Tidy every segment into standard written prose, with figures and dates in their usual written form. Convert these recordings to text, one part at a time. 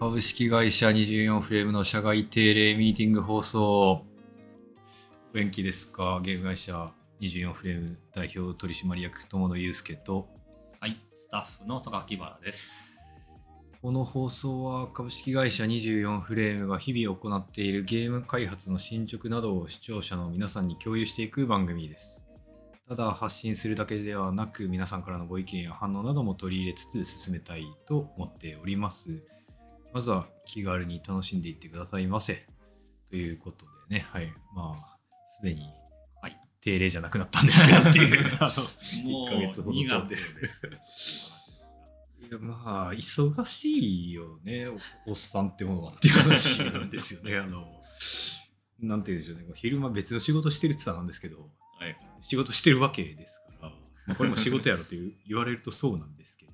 株式会社24フレームの社外定例ミーティング放送。お元気ですか？ゲーム会社24フレーム代表取締役友野祐介と、はい、スタッフの榊原です。この放送は株式会社24フレームが日々行っているゲーム開発の進捗などを視聴者の皆さんに共有していく番組です。ただ発信するだけではなく、皆さんからのご意見や反応なども取り入れつつ進めたいと思っております。まずは気軽に楽しんでいってくださいませ。ということでね、はい、まあ、すでに、はい、定例じゃなくなったんですけどっていう、1ヶ月ほど経ってるんです。いや、まあ、忙しいよね、おっさんってものはっていう話なんですよね。なんて言うんでしょうね、昼間別の仕事してるって言ったらなんですけど、はい、仕事してるわけですから、まあ、これも仕事やろって言われるとそうなんですけど、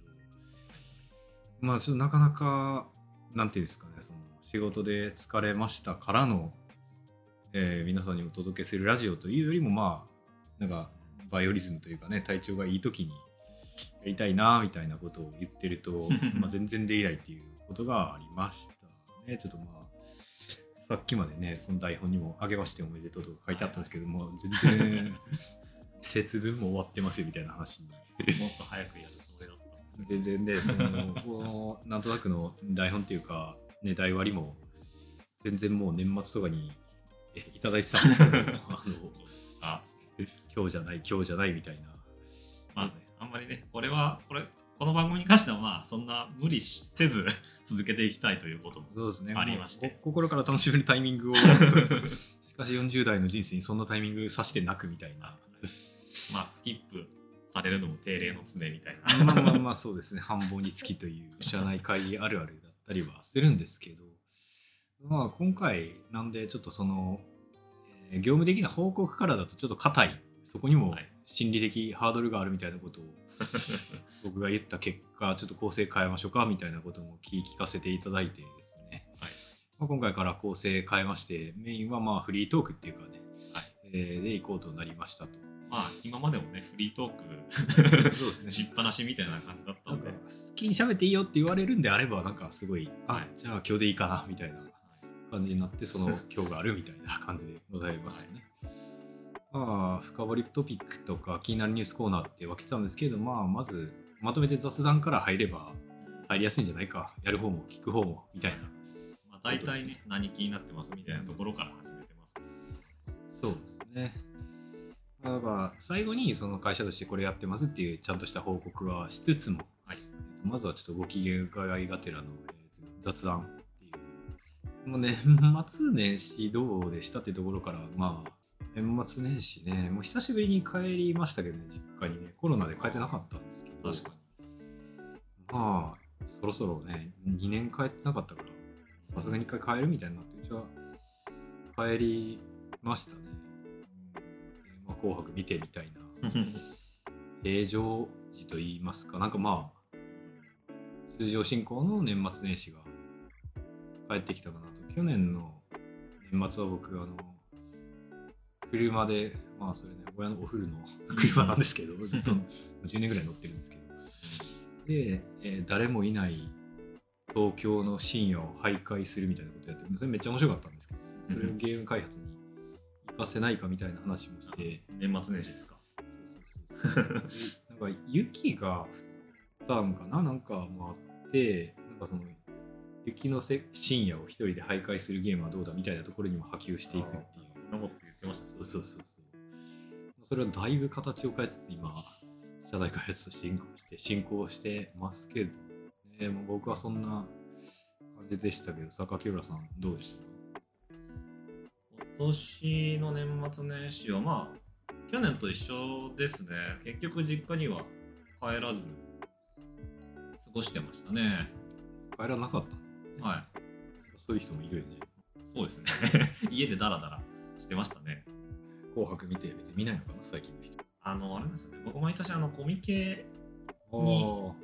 まあちょっとなかなかなんていうんですかね、その仕事で疲れましたからの、皆さんにお届けするラジオというよりも、まあなんかバイオリズムというかね、体調がいい時にやりたいなみたいなことを言ってるとまあ全然できないっていうことがありましたね。ちょっとまあさっきまでね、この台本にもあげましておめでとうとか書いてあったんですけども、全然節分も終わってますよみたいな話にもっと早くやるつもりだったんですけど、全然ね、そのこのなんとなくの台本っていうか、ね、台割りも全然もう年末とかにいただいてたんですけど今日じゃないみたいな、まあ、ね、あんまりね、これこの番組に関してはまあそんな無理せず続けていきたいということもありまして、ね、心から楽しめるタイミングをしかし40代の人生にそんなタイミングさしてなくみたいなまあスキップされるのも定例の常みたいなまあそうですね、繁忙につきという社内会議あるあるだったりはするんですけど、まあ今回なんでちょっとその業務的な報告からだとちょっと硬い、そこにも心理的ハードルがあるみたいなことを僕が言った結果、ちょっと構成変えましょうかみたいなことも聞かせていただいてですね、はい、まあ、今回から構成変えまして、メインはまあフリートークっていうかね、はい、で行こうとなりましたと。まあ今までもね、フリートークそうですね、しっぱなしみたいな感じだったので、好きに喋っていいよって言われるんであれば、なんかすごい、はい、じゃあ今日でいいかなみたいな感じになって、その今日があるみたいな感じでございますね。はい、まあ、深掘りトピックとか気になるニュースコーナーって分けてたんですけど、まあ、まずまとめて雑談から入れば入りやすいんじゃないか、やる方も聞く方もみたいな、まあ、大体ね、何気になってますみたいなところから始めてます、うん、そうですね。だから最後にその会社としてこれやってますっていうちゃんとした報告はしつつも、はい、まずはちょっとご機嫌伺いがてらの雑談っていう、もうね、末年始どうでしたっていうところから、まあ年末年始ね、もう久しぶりに帰りましたけどね、実家にね、コロナで帰ってなかったんですけど、確かにまあそろそろね、2年帰ってなかったからさすがに1回帰るみたいになって、うちは帰りましたね、まあ、紅白見てみたいな平常時といいますか、なんかまあ通常進行の年末年始が帰ってきたかなと。去年の年末は僕車で、まあそれね、親のお古の車なんですけど、ずっと10年ぐらい乗ってるんですけど、で、誰もいない東京の深夜を徘徊するみたいなことをやって、それめっちゃ面白かったんですけど、それをゲーム開発に活かせないかみたいな話もして年末年始ですか。そうなんか雪が降ったのかな、なんかもあって、なんかその雪の深夜を一人で徘徊するゲームはどうだみたいなところにも波及していくっていう、そんなこと言ってました。そう。それはだいぶ形を変えつつ、今社内開発として進行してますけど、ね、もう僕はそんな感じでしたけど、榊浦さんどうでした？今年の年末年始はまあ去年と一緒ですね。結局実家には帰らず過ごしてましたね。帰らなかった、ね。はい。そういう人もいるよね。そうですね。家でダラダラしてましたね。紅白見て別に見ないのかな最近の人。あれですね。僕毎年コミケに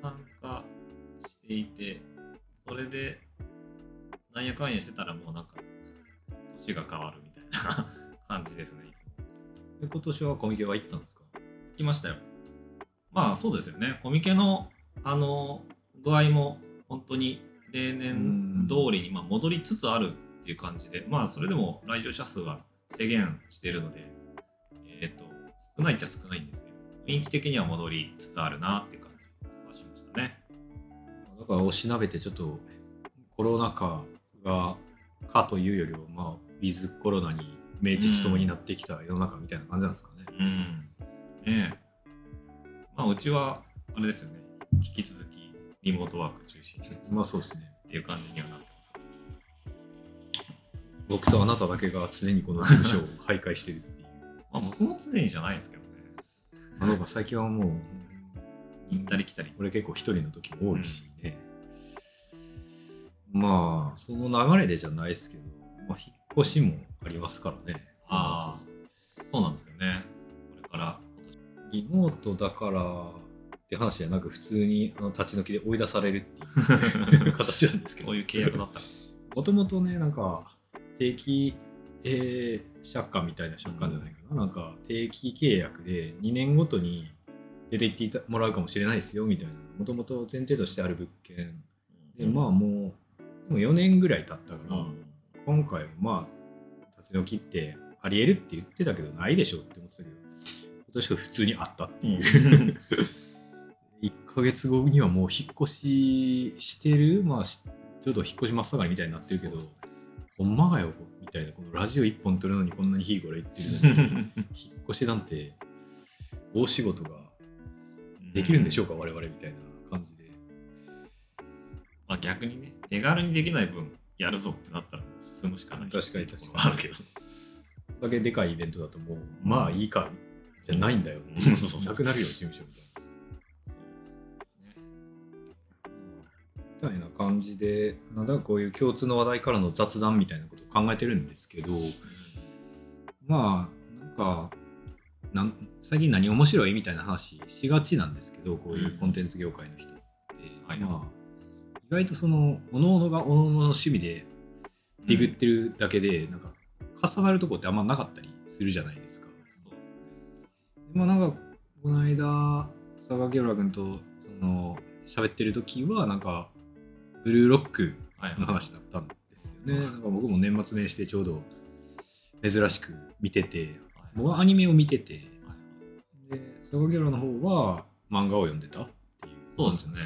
参加していて、それでなんやかんやしてたらもうなんか年が変わるみたいな感じですね。いつも。今年はコミケは行ったんですか？行きましたよ。まあそうですよね。コミケの具合も本当に例年通りにまあ戻りつつあるっていう感じで、まあそれでも来場者数は制限しているので、少ないっちゃ少ないんですけど、雰囲気的には戻りつつあるなっていう感じがしましたね。だからおしなべてちょっとコロナ禍がかというよりは、まあウィズコロナに名実ともになってきた世の中みたいな感じなんですかね。うん、ねえ、まあうちはあれですよね、引き続きリモートワーク中心まあそうですねっていう感じにはなってます。僕とあなただけが常にこの事務所を徘徊してるっていうまあ僕も常にじゃないですけどね。まあそうか、最近はもう行ったり来たり、俺結構一人の時も多いしね、うん、まあその流れでじゃないですけど、まあ、引っ越しもありますからね。ああ、そうなんですよね。これからリモートだからって話じゃなく、普通に立ち退きで追い出されるっていう形なんですけどそういう契約だったもともとね、なんか定期、借款みたいな借款じゃないかな、うん、なんか定期契約で2年ごとに出て行ってもらうかもしれないですよみたいな、もともと前提としてある物件で、まあもう4年ぐらい経ったから、うん、今回はまあ立ち退きってありえるって言ってたけどないでしょって思ってたけど、今年は普通にあったっていう1ヶ月後にはもう引っ越ししてる、まあちょっと引っ越し真っ盛りみたいになってるけど、ほんまがよみたいな、このラジオ1本撮るのにこんなに日頃言ってるのに引っ越しなんて大仕事ができるんでしょうか、我々みたいな感じで、まあ、逆にね、手軽にできない分やるぞってなったら進むしかない。確かに確かに。あるけど、だけでかいイベントだともうまあいいかじゃないんだよ。なくなるよ事務所みたいな。みたいな感じで、なんだかこういう共通の話題からの雑談みたいなことを考えてるんですけど、まあなんか最近何面白いみたいな話しがちなんですけど、こういうコンテンツ業界の人って、はい、まあ。意外とその各々が各々の趣味でディグってるだけで、なんか重なるとこってあんまなかったりするじゃないですか。そうですね。まあなんかこの間佐賀清良君とその喋ってる時はなんかブルーロックの話だったんですよね。はいはい、なんか僕も年末年始でちょうど珍しく見てて、僕はアニメを見てて、で佐賀清良の方は漫画を読んでたっていう、ね。そうですね。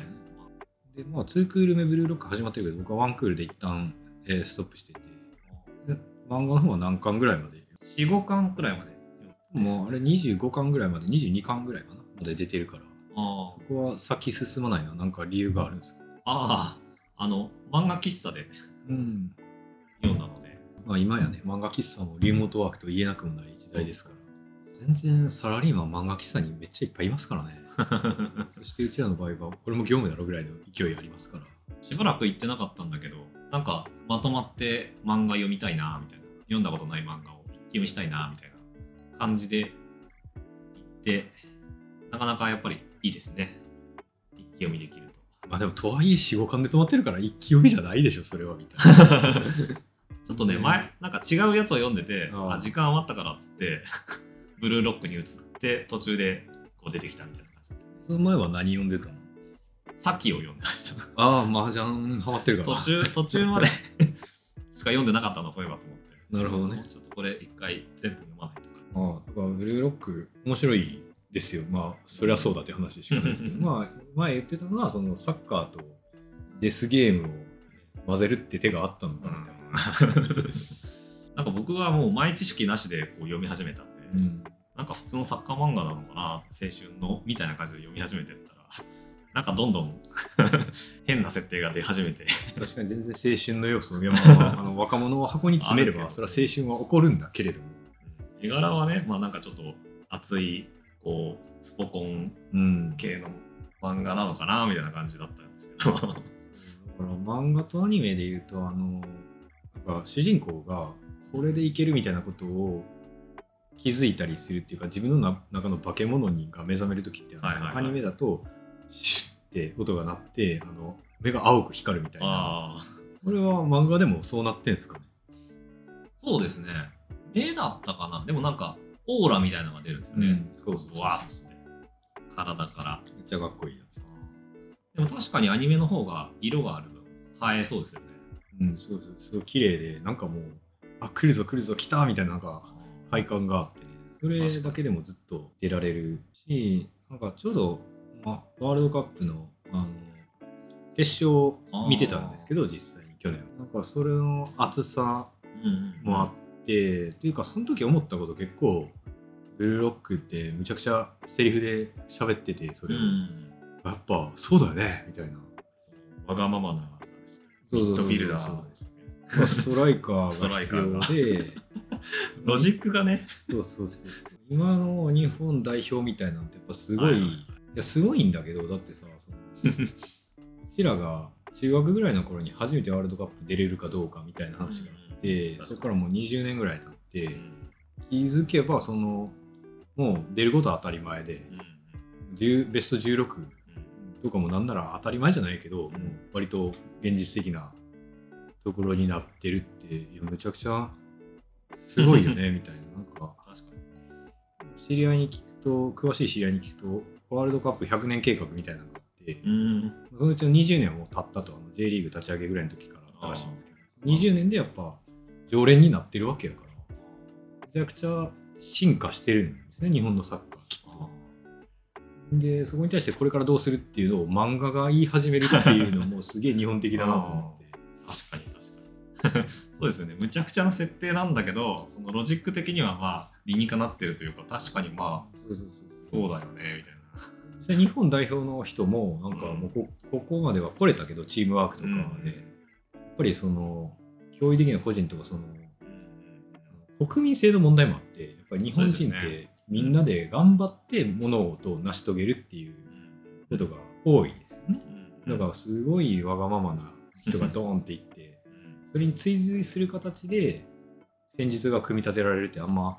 でまあ、2クール目ブルーロック始まってるけど、僕は1クールで一旦、ストップしてて、で漫画の方は何巻ぐらいまで 4,5 巻くらいまで、もうあれ25巻ぐらいまで、22巻ぐらいかなまで出てるから、あそこは先進まないのは何か理由があるんですか。ああ、あの漫画喫茶で、うん、読んだので、まあ、今やね漫画喫茶もリモートワークと言えなくもない時代ですから、全然サラリーマン漫画喫茶にめっちゃいっぱいいますからねそしてうちらの場合はこれも業務だろぐらいの勢いありますから、しばらく行ってなかったんだけど、なんかまとまって漫画読みたいなみたいな、読んだことない漫画を一気読みしたいなみたいな感じで行って、なかなかやっぱりいいですね、一気読みできると。まあでもとはいえ 4,5 巻で止まってるから一気読みじゃないでしょそれはみたいなちょっとね、前なんか違うやつを読んでて、あ時間余ったからっつってブルーロックに移って途中でこう出てきたみたいな感じです、ね。その前は何読んでたの？サキを読んでました。ああ、麻雀ハマってるから。途中までしか読んでなかったの、そういえばと思って。なるほどね。ちょっとこれ一回全部読まないとか。ああ、だからブルーロック面白いですよ。まあそりゃそうだって話しかないですけど、まあ前言ってたのはそのサッカーとデスゲームを混ぜるって手があったのかみたいな。なんか僕はもう前知識なしでこう読み始めた。うん、なんか普通のサッカー漫画なのかな、青春のみたいな感じで読み始めてったら、なんかどんどん変な設定が出始めて確かに全然青春の要素、まあ、あの若者を箱に詰めればそれは青春は起こるんだけれども、絵柄はね、まあ、なんかちょっと熱いこうスポコン系の漫画なのかなみたいな感じだったんですけど、うん、だから漫画とアニメでいうと、あのなんか主人公がこれでいけるみたいなことを気づいたりするっていうか、自分の中の化け物にが目覚めるときって、はいはいはい、アニメだとシュッって音が鳴って、あの目が青く光るみたいな。あ、これは漫画でもそうなってんすかね。そうですね、目だったかな。でもなんかオーラみたいなのが出るんですよね、うん、そうそうそうそう、わーって体からめっちゃかっこいいやつ。でも確かにアニメの方が色がある分映えそうですよね。うん、そうそう、すごい綺麗で、なんかもう、あ、来るぞ来るぞ来たみたいな、なんか快感があって、ね、それだけでもずっと出られるし、なんかちょうど、ま、ワールドカップの、決勝見てたんですけど、実際に去年なんかそれの熱さもあって、うんうん、というかその時思ったこと結構ブルーロックってむちゃくちゃセリフで喋ってて、それを、うん、やっぱそうだよねみたいな、わがままなミッドフィルダーですね。ストライカーが必要でロジックがね、そうそうそうそう、今の日本代表みたいなんてやっぱすごい、いやすごいんだけど、だってさ、そのうちらが中学ぐらいの頃に初めてワールドカップ出れるかどうかみたいな話があって、うん、そこからもう20年ぐらい経って、うん、気づけばそのもう出ることは当たり前で、うん、ベスト16とかもなんなら当たり前じゃないけど、うん、もう割と現実的なところになってるって、いやめちゃくちゃすごいよねみたいな、なんか知り合いに聞くと、詳しい知り合いに聞くと、ワールドカップ100年計画みたいなのが、うん、そのうちの20年も経ったと、J リーグ立ち上げぐらいの時からあったらしいんですけど、20年でやっぱ常連になってるわけやから、めちゃくちゃ進化してるんですね、日本のサッカーきっと。でそこに対してこれからどうするっていうのを漫画が言い始めるっていうのもすげえ日本的だなと思って確かにそうですよね。むちゃくちゃな設定なんだけど、そのロジック的にはまあ理にかなってるというか、確かにまあそうだよねみたいな。日本代表の人もなんかもう ここまでは来れたけど、チームワークとかでやっぱりその驚異的な個人とか、その国民性の問題もあって、やっぱり日本人ってみんなで頑張って物事を成し遂げるっていうことが多いですよね。だからすごいわがままな人がドーンっていって、それに追随する形で戦術が組み立てられるってあんま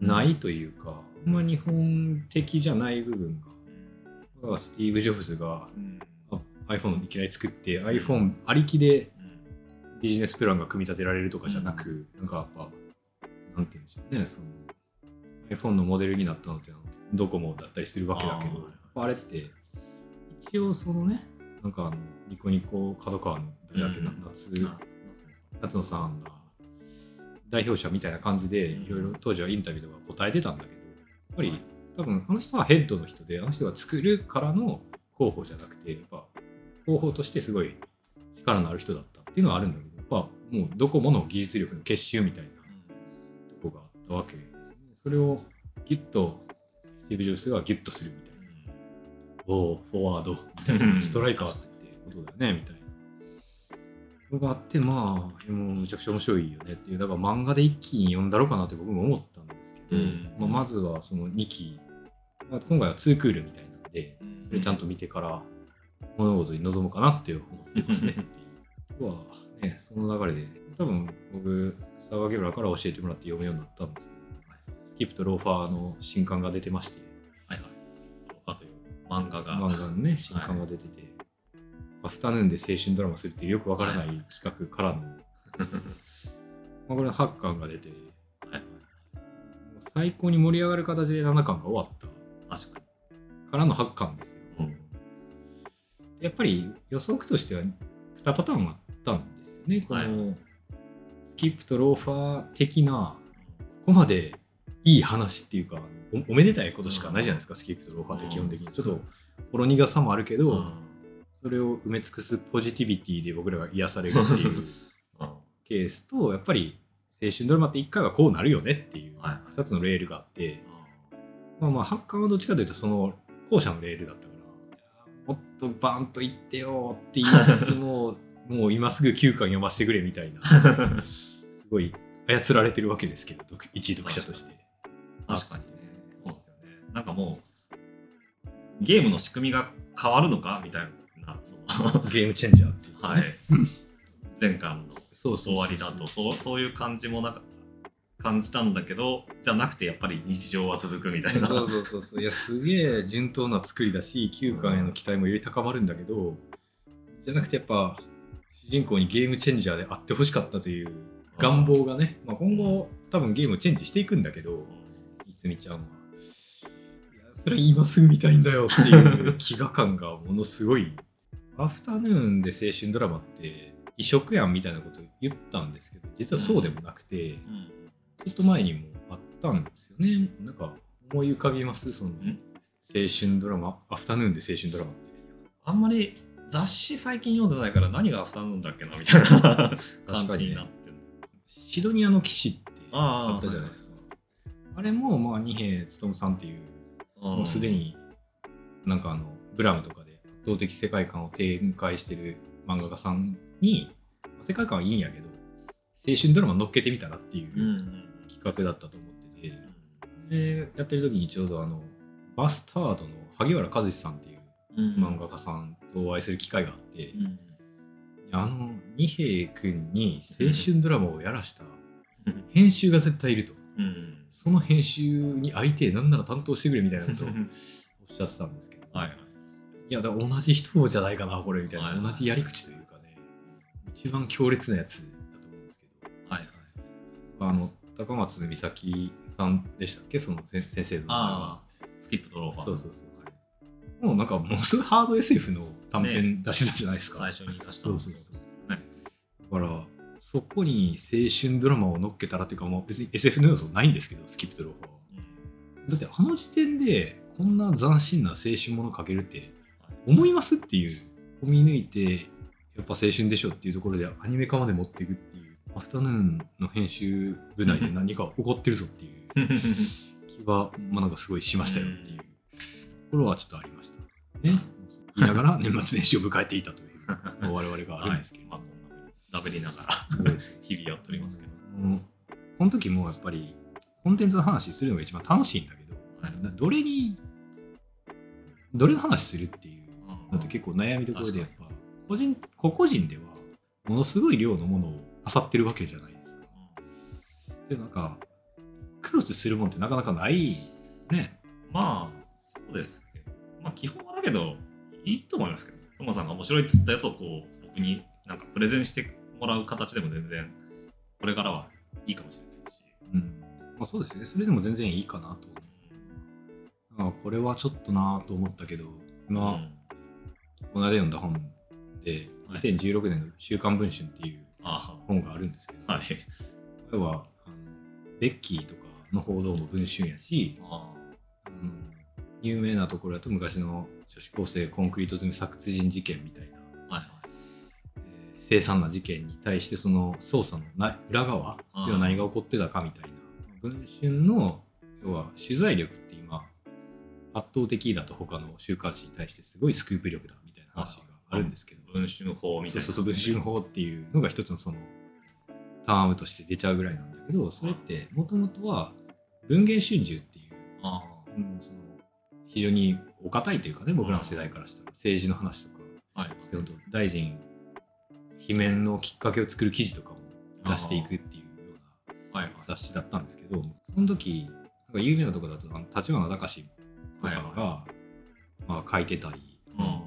ないというか、あんま日本的じゃない部分が、スティーブ・ジョブズが iPhone をいきなり作って iPhone ありきでビジネスプランが組み立てられるとかじゃなく、なんかやっぱなんて言うんでしょうね、その iPhone のモデルになったのってドコモだったりするわけだけど、あれって一応そのね、なんかニコニコ角川の誰だっけな、夏野さんが代表者みたいな感じでいろいろ当時はインタビューとか答えてたんだけど、やっぱり多分あの人はヘッドの人で、あの人が作るからの候補じゃなくて、やっぱ候補としてすごい力のある人だったっていうのはあるんだけど、やっぱもうドコモの技術力の結集みたいなとこがあったわけですね。それをギュッとスティーブ・ジョブズがギュッとするみたいな、おーフォワードみたいな、ストライカーってことだよねみたいなのがあって、まあもうめちゃくちゃ面白いよねっていう、だから漫画で一気に読んだろうかなって僕も思ったんですけど、まずはその2期、今回は2クールみたいなので、それちゃんと見てから物事に臨むかなって思ってますね。あとはね、その流れで多分僕サバゲブラから教えてもらって読むようになったんですけど、スキップとローファーの新刊が出てまして、はいはい、スキップとローファーという漫画のね新刊が出てて、はい、アフタヌーンで青春ドラマするっていうよくわからない企画からのまあこれ8巻が出て、はい、最高に盛り上がる形で7巻が終わった確かにからの8巻ですよ、うん、やっぱり予測としては2パターンあったんですよね、この、はい、スキップとローファー的な、ここまでいい話っていうか おめでたいことしかないじゃないですか、うん、スキップとローファーって基本的に、うん、ちょっとほろ苦さもあるけど、うん、それを埋め尽くすポジティビティで僕らが癒されるっていうケースと、やっぱり青春ドラマって1回はこうなるよねっていう2つのレールがあって、まあまあハッカーはどっちかというとその後者のレールだったから、もっとバーンといってよって言いつつももう今すぐ9巻読ませてくれみたいなすごい操られてるわけですけど、一読者として確かにね、そうですよね。なんかもうゲームの仕組みが変わるのかみたいなゲームチェンジャーっていう、ね、はい、前回の終わりだとそういう感じもなんか感じたんだけど、じゃなくてやっぱり日常は続くみたいな、そういやすげえ順当な作りだし、9巻への期待もより高まるんだけど、うん、じゃなくてやっぱ主人公にゲームチェンジャーであってほしかったという願望がね、まあ、今後多分ゲームをチェンジしていくんだけど、いつみちゃんはそれ今すぐ見たいんだよっていう飢餓感がものすごいアフタヌーンで青春ドラマって異色やんみたいなこと言ったんですけど、実はそうでもなくて、ちょっと前にもあったんですよね。なんか思い浮かびます？その青春ドラマ、アフタヌーンで青春ドラマって。あんまり雑誌最近読んでないから、何がアフタヌーンだっけなみたいな感じになってる、ね。シドニアの騎士ってあったじゃないですか。あれもまあ二瓶勉さんっていう、もうすでになんかブラムとかで圧倒的世界観を展開してる漫画家さんに、世界観はいいんやけど青春ドラマ乗っけてみたらっていう企画だったと思ってて、でやってる時にちょうどバスタードの萩原和史さんっていう漫画家さんとお会いする機会があって、二瓶君に青春ドラマをやらした編集が絶対いると、その編集に相手なんなら担当してくれみたいなことをおっしゃってたんですけど、はいはい、いやだから同じ人じゃないかなこれみたいな、はいはい、同じやり口というかね、一番強烈なやつだと思うんですけど、はいはい、高松美咲さんでしたっけ、その先生の名前は。スキップドローファー。そう、はい、もうなんかもうすぐハード SF の短編出したじゃないですか、ね、最初に出したんですよ。そう、ね、だからそこに青春ドラマを乗っけたらっていうか、もう別に SF の要素ないんですけど、スキップドローファーは、だってあの時点でこんな斬新な青春もの描けるって思いますっていう、込み抜いてやっぱ青春でしょっていうところでアニメ化まで持っていくっていう、アフタヌーンの編集部内で何か起こってるぞっていう気はまあなんかすごいしましたよっていうところはちょっとありましたね。言いながら年末年始を迎えていたという我々があるんですけど、はい、喋りながら日々やっておりますけど、この時もやっぱりコンテンツの話するのが一番楽しいんだけど、はい、どれの話するっていうのって結構悩みどころで、やっぱ個々人ではものすごい量のものを漁ってるわけじゃないですか。でなんかクロスするもんってなかなかないですね。まあそうですけど、まあ基本はだけどいいと思いますけど、トマさんが面白いっつったやつをこう僕になんかプレゼンしてもらう形でも全然これからはいいかもしれないし、まあ、そうですね、それでも全然いいかなと。これはちょっとなと思ったけど、今、この間読んだ本で2016年の週刊文春っていう本があるんですけど、はい、これはベッキーとかの報道も文春やし、有名なところだと昔の女子高生コンクリート詰め殺人事件みたいな、凄惨な事件に対してその捜査の裏側では何が起こってたかみたいな、文春の要は取材力って今圧倒的だと、他の週刊誌に対してすごいスクープ力だみたいな話があるんですけど、文春法みたいな、そうそう、文春法っていうのが一つのそのタームとして出ちゃうぐらいなんだけど、それってもともとは文藝春秋っていう、その非常にお堅いというかね、僕らの世代からしたら政治の話とか、大臣罷免のきっかけを作る記事とかも出していくっていうような雑誌だったんですけど、その時なんか有名なところだと立花隆とかが、まあ、書いてたり、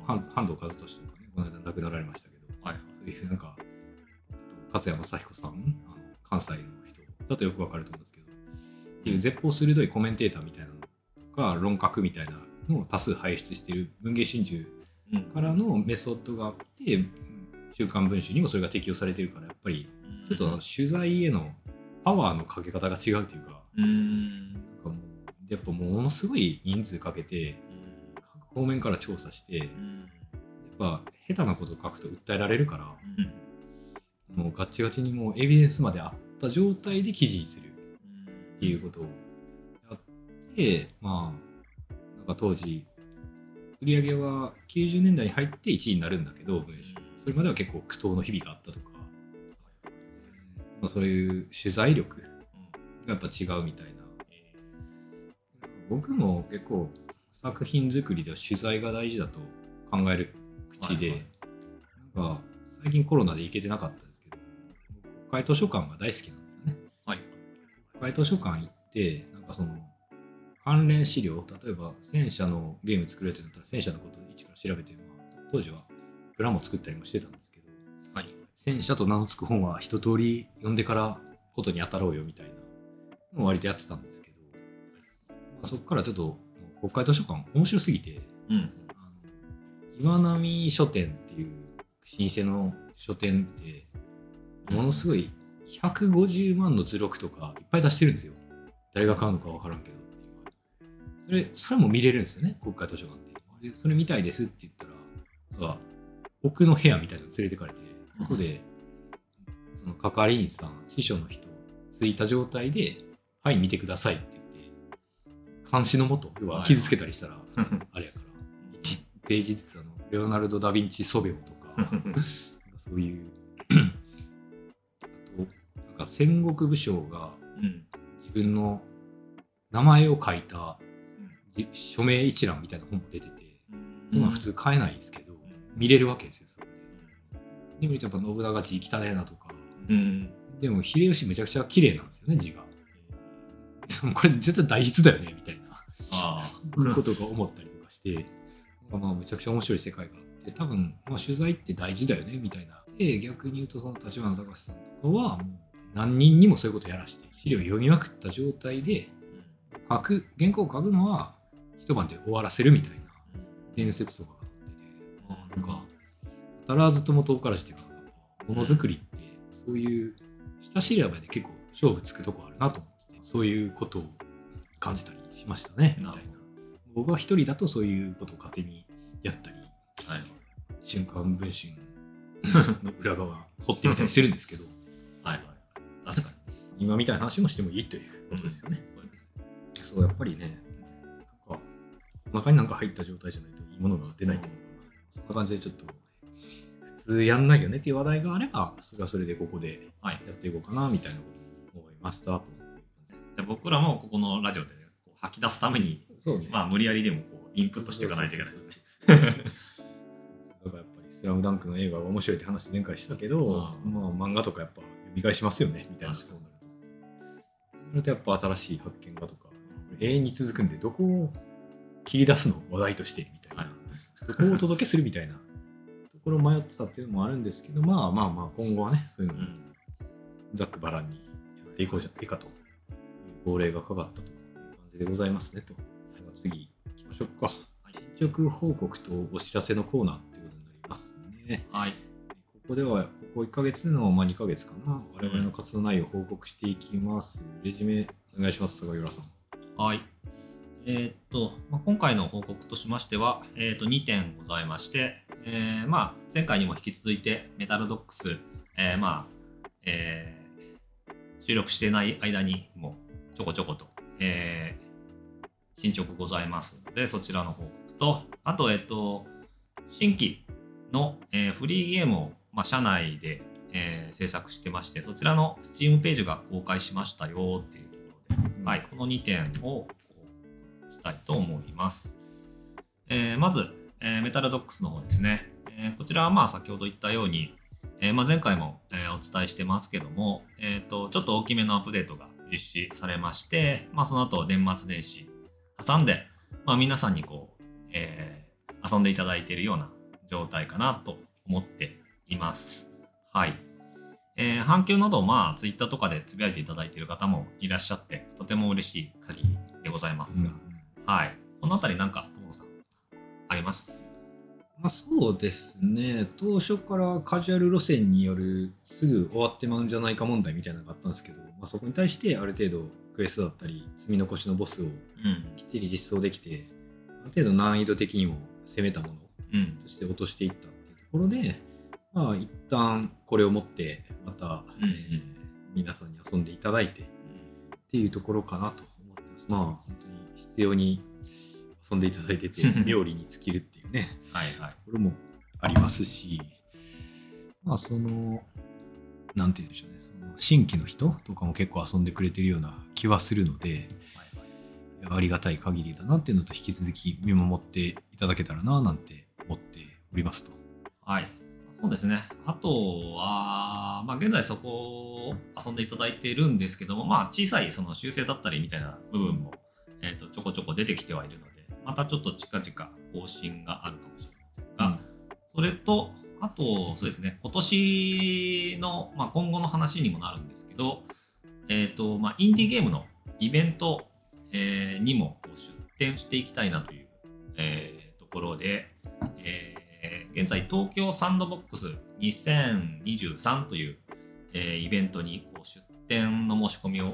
半藤和俊とかね、この間亡くなられましたけど、そういうなんか勝山正彦さん、関西の人だとよくわかると思うんですけど、っていう絶鋒鋭いコメンテーターみたいなのとか論客みたいなのを多数輩出している文藝春秋からのメソッドがあって、週刊文春にもそれが適用されてるから、やっぱりちょっと取材へのパワーのかけ方が違うというか、なんかもうやっぱものすごい人数かけて各方面から調査して、やっぱ下手なことを書くと訴えられるから、もうガッチガチにもうエビデンスまであった状態で記事にするっていうことをやって、まあなんか当時売り上げは90年代に入って1位になるんだけど、文春それまでは結構苦闘の日々があったとか、まあ、そういう取材力がやっぱ違うみたいな。僕も結構作品作りでは取材が大事だと考える口で、なんか最近コロナで行けてなかったんですけど、国会図書館が大好きなんですよね、国会図書館行って、なんかその関連資料、例えば戦車のゲーム作るやつだったら戦車のことを一から調べて、当時はプラも作ったりもしてたんですけど、戦車と名の付く本は一通り読んでからことに当たろうよみたいなのを割とやってたんですけど、そこからちょっと国会図書館面白すぎて、岩波書店ってっていう老舗の書店ってものすごい150万の図録とかいっぱい出してるんですよ。誰が買うのか分からんけどっていう。それも見れるんですよね、国会図書館って。でそれ見たいですって言ったらなんか奥の部屋みたいなの連れてかれて、そこでその係員さん、司書の人ついた状態ではい見てくださいって言って監視のもと、要は傷つけたりしたらあれやから1ページずつレオナルド・ダ・ヴィンチ・ソベオとかなんかそういうあとなんか戦国武将が自分の名前を書いた署名一覧みたいな本も出てて、そんな普通買えないんですけど見れるわけですよ。それでもやっぱ信長字汚いなとか、でも秀吉めちゃくちゃ綺麗なんですよね字が。でもこれ絶対大筆だよねみたいなことが思ったりとかして、まあめちゃくちゃ面白い世界があって、多分まあ取材って大事だよねみたいな。で逆に言うとその立花隆さんとかはもう何人にもそういうことをやらして資料を読みまくった状態で原稿を書くのは一晩で終わらせるみたいな伝説とかがあってて、まあなんか当たらずとも遠からずというかものづくりってそういう親しい場合で結構勝負つくとこあるなと思ってて、そういうことを感じたりしましたねみたいな。僕は一人だとそういうことを勝手にやったり、はい、瞬間文春の裏側掘ってみたりするんですけどはい、はい、確かに今みたいな話もしてもいいということですよね。そうですね。そうやっぱりね、なんかお腹に何か入った状態じゃないといいものが出ないというか、そんな感じでちょっと普通やんないよねっていう話題があれば、それはそれでここでやっていこうかなみたいなことを思いましたと。じゃあ僕らもここのラジオでこう吐き出すために、ね、まあ無理やりでもこうインプットしていかないといけないですね。だからやっぱりスラムダンクの映画が面白いって話前回したけど、まあ漫画とかやっぱ読み返しますよねみたいな。そうなると、それとやっぱ新しい発見がとか永遠に続くんで、どこを切り出すの話題としてみたいな、はい、どこをお届けするみたいな。これを迷ってたっていうのもあるんですけど、まあまあまあ今後はね、そういうのをざっくばらんにやっていこうじゃないかと号令がかかったという感じでございますねと。では次行きましょうか。進捗報告とお知らせのコーナーってことになりますね。はい。ここではここ1ヶ月の、まあ、2ヶ月かな、我々の活動内容を報告していきます。レジュメお願いします、菅浦さん。はい。今回の報告としましては、2点ございまして、まあ、前回にも引き続いてメタルドックス、収録していない間にもちょこちょこと、進捗ございますので、そちらの報告と、あと、新規の、フリーゲームを、まあ、社内で、制作してまして、そちらの Steam ページが公開しましたよっていうところで、はい、この2点をしたいと思います。まず、メタルドックスの方ですね。こちらはまあ先ほど言ったように、まあ、前回も、お伝えしてますけども、ちょっと大きめのアップデートが実施されまして、まあ、その後年末年始挟んで、まあ、皆さんにこう、遊んでいただいているような状態かなと思っています。はい。反響など、まあ、Twitter とかでつぶやいていただいている方もいらっしゃって、とても嬉しい限りでございますが、はい、このあたりなんか友野さんあります？まあ、そうですね、当初からカジュアル路線によるすぐ終わってまうんじゃないか問題みたいなのがあったんですけど、まあ、そこに対してある程度クエストだったり積み残しのボスをきっちり実装できて、ある程度難易度的にも攻めたものとして落としていったっていうところで、まあ一旦これを持ってまた、皆さんに遊んでいただいてっていうところかなと思ってます。まあ本当に必要に遊んでいただいてて妙利に尽きるっていうねはい、はい、ところもありますし、まあそのなんて言うんでしょうね、その新規の人とかも結構遊んでくれてるような気はするので、はいはい、ありがたい限りだなっていうのと、引き続き見守っていただけたらななんて思っておりますと。はい、そうですね。あとは、まあ、現在そこを遊んでいただいているんですけども、まあ、小さいその修正だったりみたいな部分も、ちょこちょこ出てきてはいるので、またちょっと近々更新があるかもしれませんが、それとあとそうですね、今年の、まあ、今後の話にもなるんですけど、まあ、インディーゲームのイベント、にも出展していきたいなという、ところで、現在東京サンドボックス2023という、イベントにこう出展の申し込みを、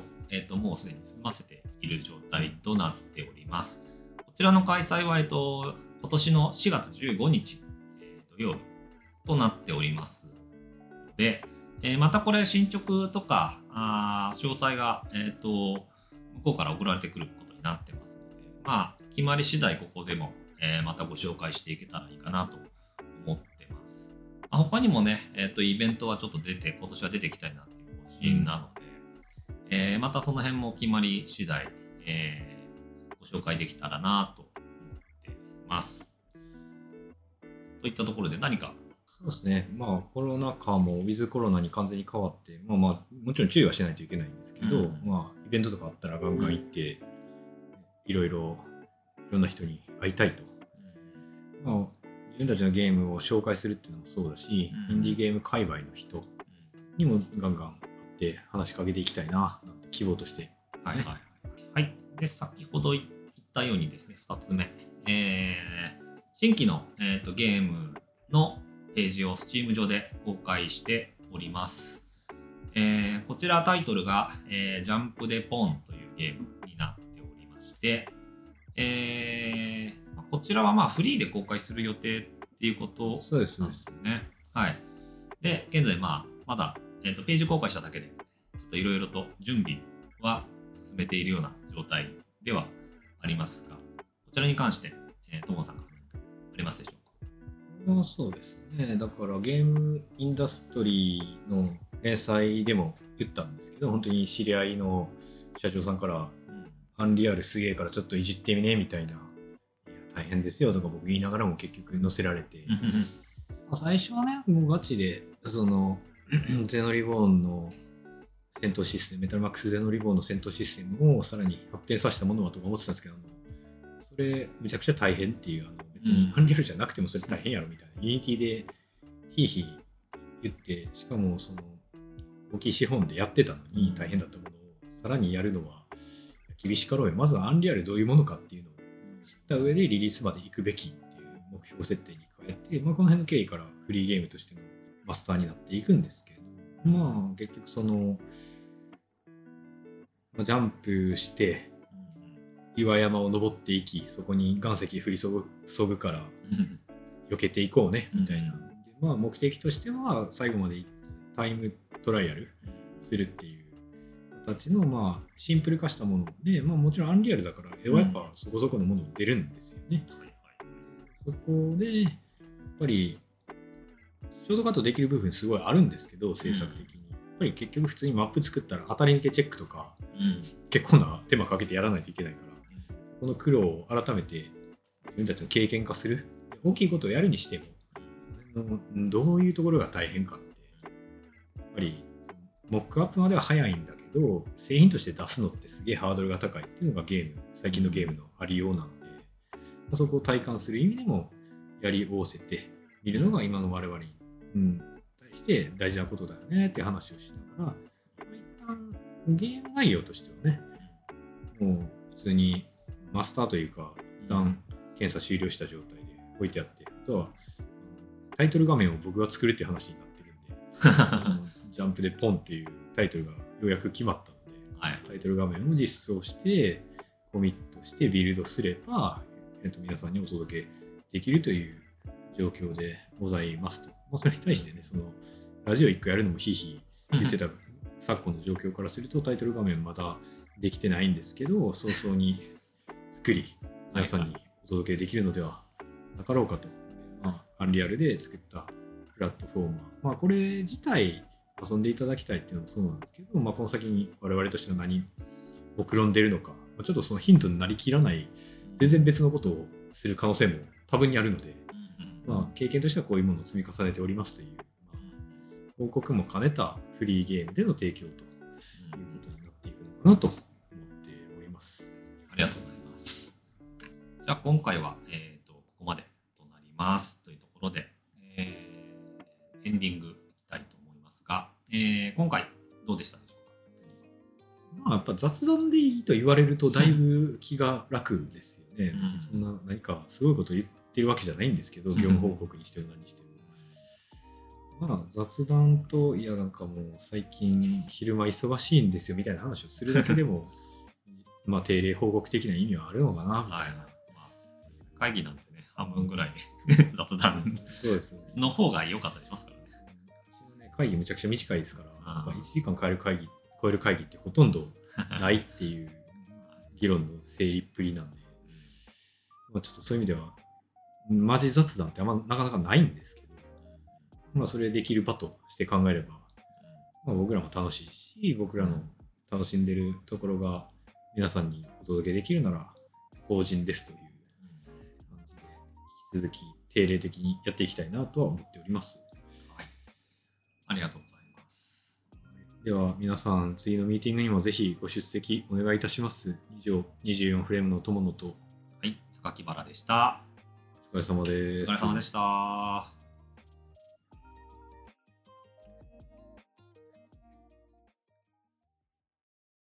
もうすでに済ませている状態となっております。こちらの開催は、今年の4月15日、土曜日となっておりますので、またこれ進捗とか詳細が、向こうから送られてくることになってますので、まあ、決まり次第ここでも、またご紹介していけたらいいかなと思ってます。他にもね、イベントはちょっと今年は出てきたいなっていう方針なので、またその辺も決まり次第、ご紹介できたらなと思ってます。といったところで何か。そうですね、まあ、コロナ禍もウィズコロナに完全に変わって、まあまあ、もちろん注意はしないといけないんですけど、まあ、イベントとかあったらガンガン行って、いろんな人に会いたいと、まあ、自分たちのゲームを紹介するっていうのもそうだし、インディーゲーム界隈の人にもガンガン会って話しかけていきたいななんて希望としてですね。はい、はい、で先ほど言ったようにですね、2つ目、新規の、ゲームのページを Steam 上で公開しております。こちらタイトルが、ジャンプでポンというゲームになっておりまして、こちらはまあフリーで公開する予定っていうことですね。そうですね、はい、で現在まだ、ページ公開しただけでいろいろと準備は進めているような状態ではありますが、こちらに関してともさんから何かありますでしょうか。そうですね、だからゲームインダストリーの連載でも言ったんですけど、本当に知り合いの社長さんから、アンリアルすげえからちょっといじってみねみたいな、いや大変ですよとか僕言いながらも結局載せられて最初はねもうガチでそのゼノリボーンの戦闘システム、メタルマックスゼノリボーンの戦闘システムをさらに発展させたものはとか思ってたんですけど、それめちゃくちゃ大変っていう、別にアンリアルじゃなくてもそれ大変やろみたいな、ユニティでヒーヒー言って、しかもその大きい資本でやってたのに大変だったものをさらにやるのは厳しかろうよ、まずはアンリアルどういうものかっていうのを知った上でリリースまで行くべきっていう目標設定に加えて、まあ、この辺の経緯からフリーゲームとしてのマスターになっていくんですけど、まあ結局そのジャンプして岩山を登っていき、そこに岩石降り注ぐから避けていこうねみたいな、まあ、目的としては最後までタイムトライアルするっていう形の、まあ、シンプル化したもので、まあ、もちろんアンリアルだから絵はやっぱそこそこのもの出るんですよね、そこでやっぱりショートカットできる部分すごいあるんですけど、制作的にやっぱり結局普通にマップ作ったら当たり抜けチェックとか、結構な手間かけてやらないといけないから、この苦労を改めて自分たちの経験化する、大きいことをやるにしてもそのどういうところが大変かって、やっぱりモックアップまでは早いんだけど製品として出すのってすげえハードルが高いっていうのがゲーム、最近のゲームのありようなので、そこを体感する意味でもやり合わせてみるのが今の我々に、対して大事なことだよねって話をしながら、一旦ゲーム内容としてはねもう普通にマスターというか一旦検査終了した状態で置いてあって、あとはタイトル画面を僕が作るって話になってるんでジャンプでポンっていうタイトルがようやく決まったので、タイトル画面を実装してコミットしてビルドすれば、皆さんにお届けできるという状況でございますと、まあ、それに対してね、そのラジオ1個やるのもヒーヒー言ってた昨今の状況からするとタイトル画面まだできてないんですけど、早々に作り皆さんにお届けできるのではなかろうかと、まあ、アンリアルで作ったプラットフォーマー、まあ、これ自体遊んでいただきたいっていうのもそうなんですけど、まあ、この先に我々としては何をくろんでるのか、ちょっとそのヒントになりきらない全然別のことをする可能性も多分にあるので、まあ、経験としてはこういうものを積み重ねておりますという、まあ、報告も兼ねたフリーゲームでの提供ということになっていくのかなと思っております。ありがとうございます。じゃあ今回は、ここまでとなりますというところで、エンディングいきたいと思いますが、今回どうでしたでしょうか。まあ、やっぱ雑談でいいと言われるとだいぶ気が楽ですよね。そんな何かすごいこと言ってってるわけじゃないんですけど、業務報告にしても何しても、まあ雑談と、いやなんかもう最近昼間忙しいんですよみたいな話をするだけでもまあ定例報告的な意味はあるのかなみたいな、はい、まあそうですね、会議なんてね半分ぐらい雑談の方が良かったりしますからね。会議むちゃくちゃ短いですから、やっぱ1時間超える会議ってほとんどないっていう議論の整理っぷりなんで、まあ、ちょっとそういう意味ではマジ雑談ってあんまなかなかないんですけど、まあ、それできる場として考えれば、まあ、僕らも楽しいし、僕らの楽しんでるところが皆さんにお届けできるなら法人ですという感じで、引き続き定例的にやっていきたいなとは思っております、はい、ありがとうございます。では皆さん、次のミーティングにもぜひご出席お願いいたします。以上、24フレームの友野と、はい、榊原でした。お疲れ様です。お疲れ様でした。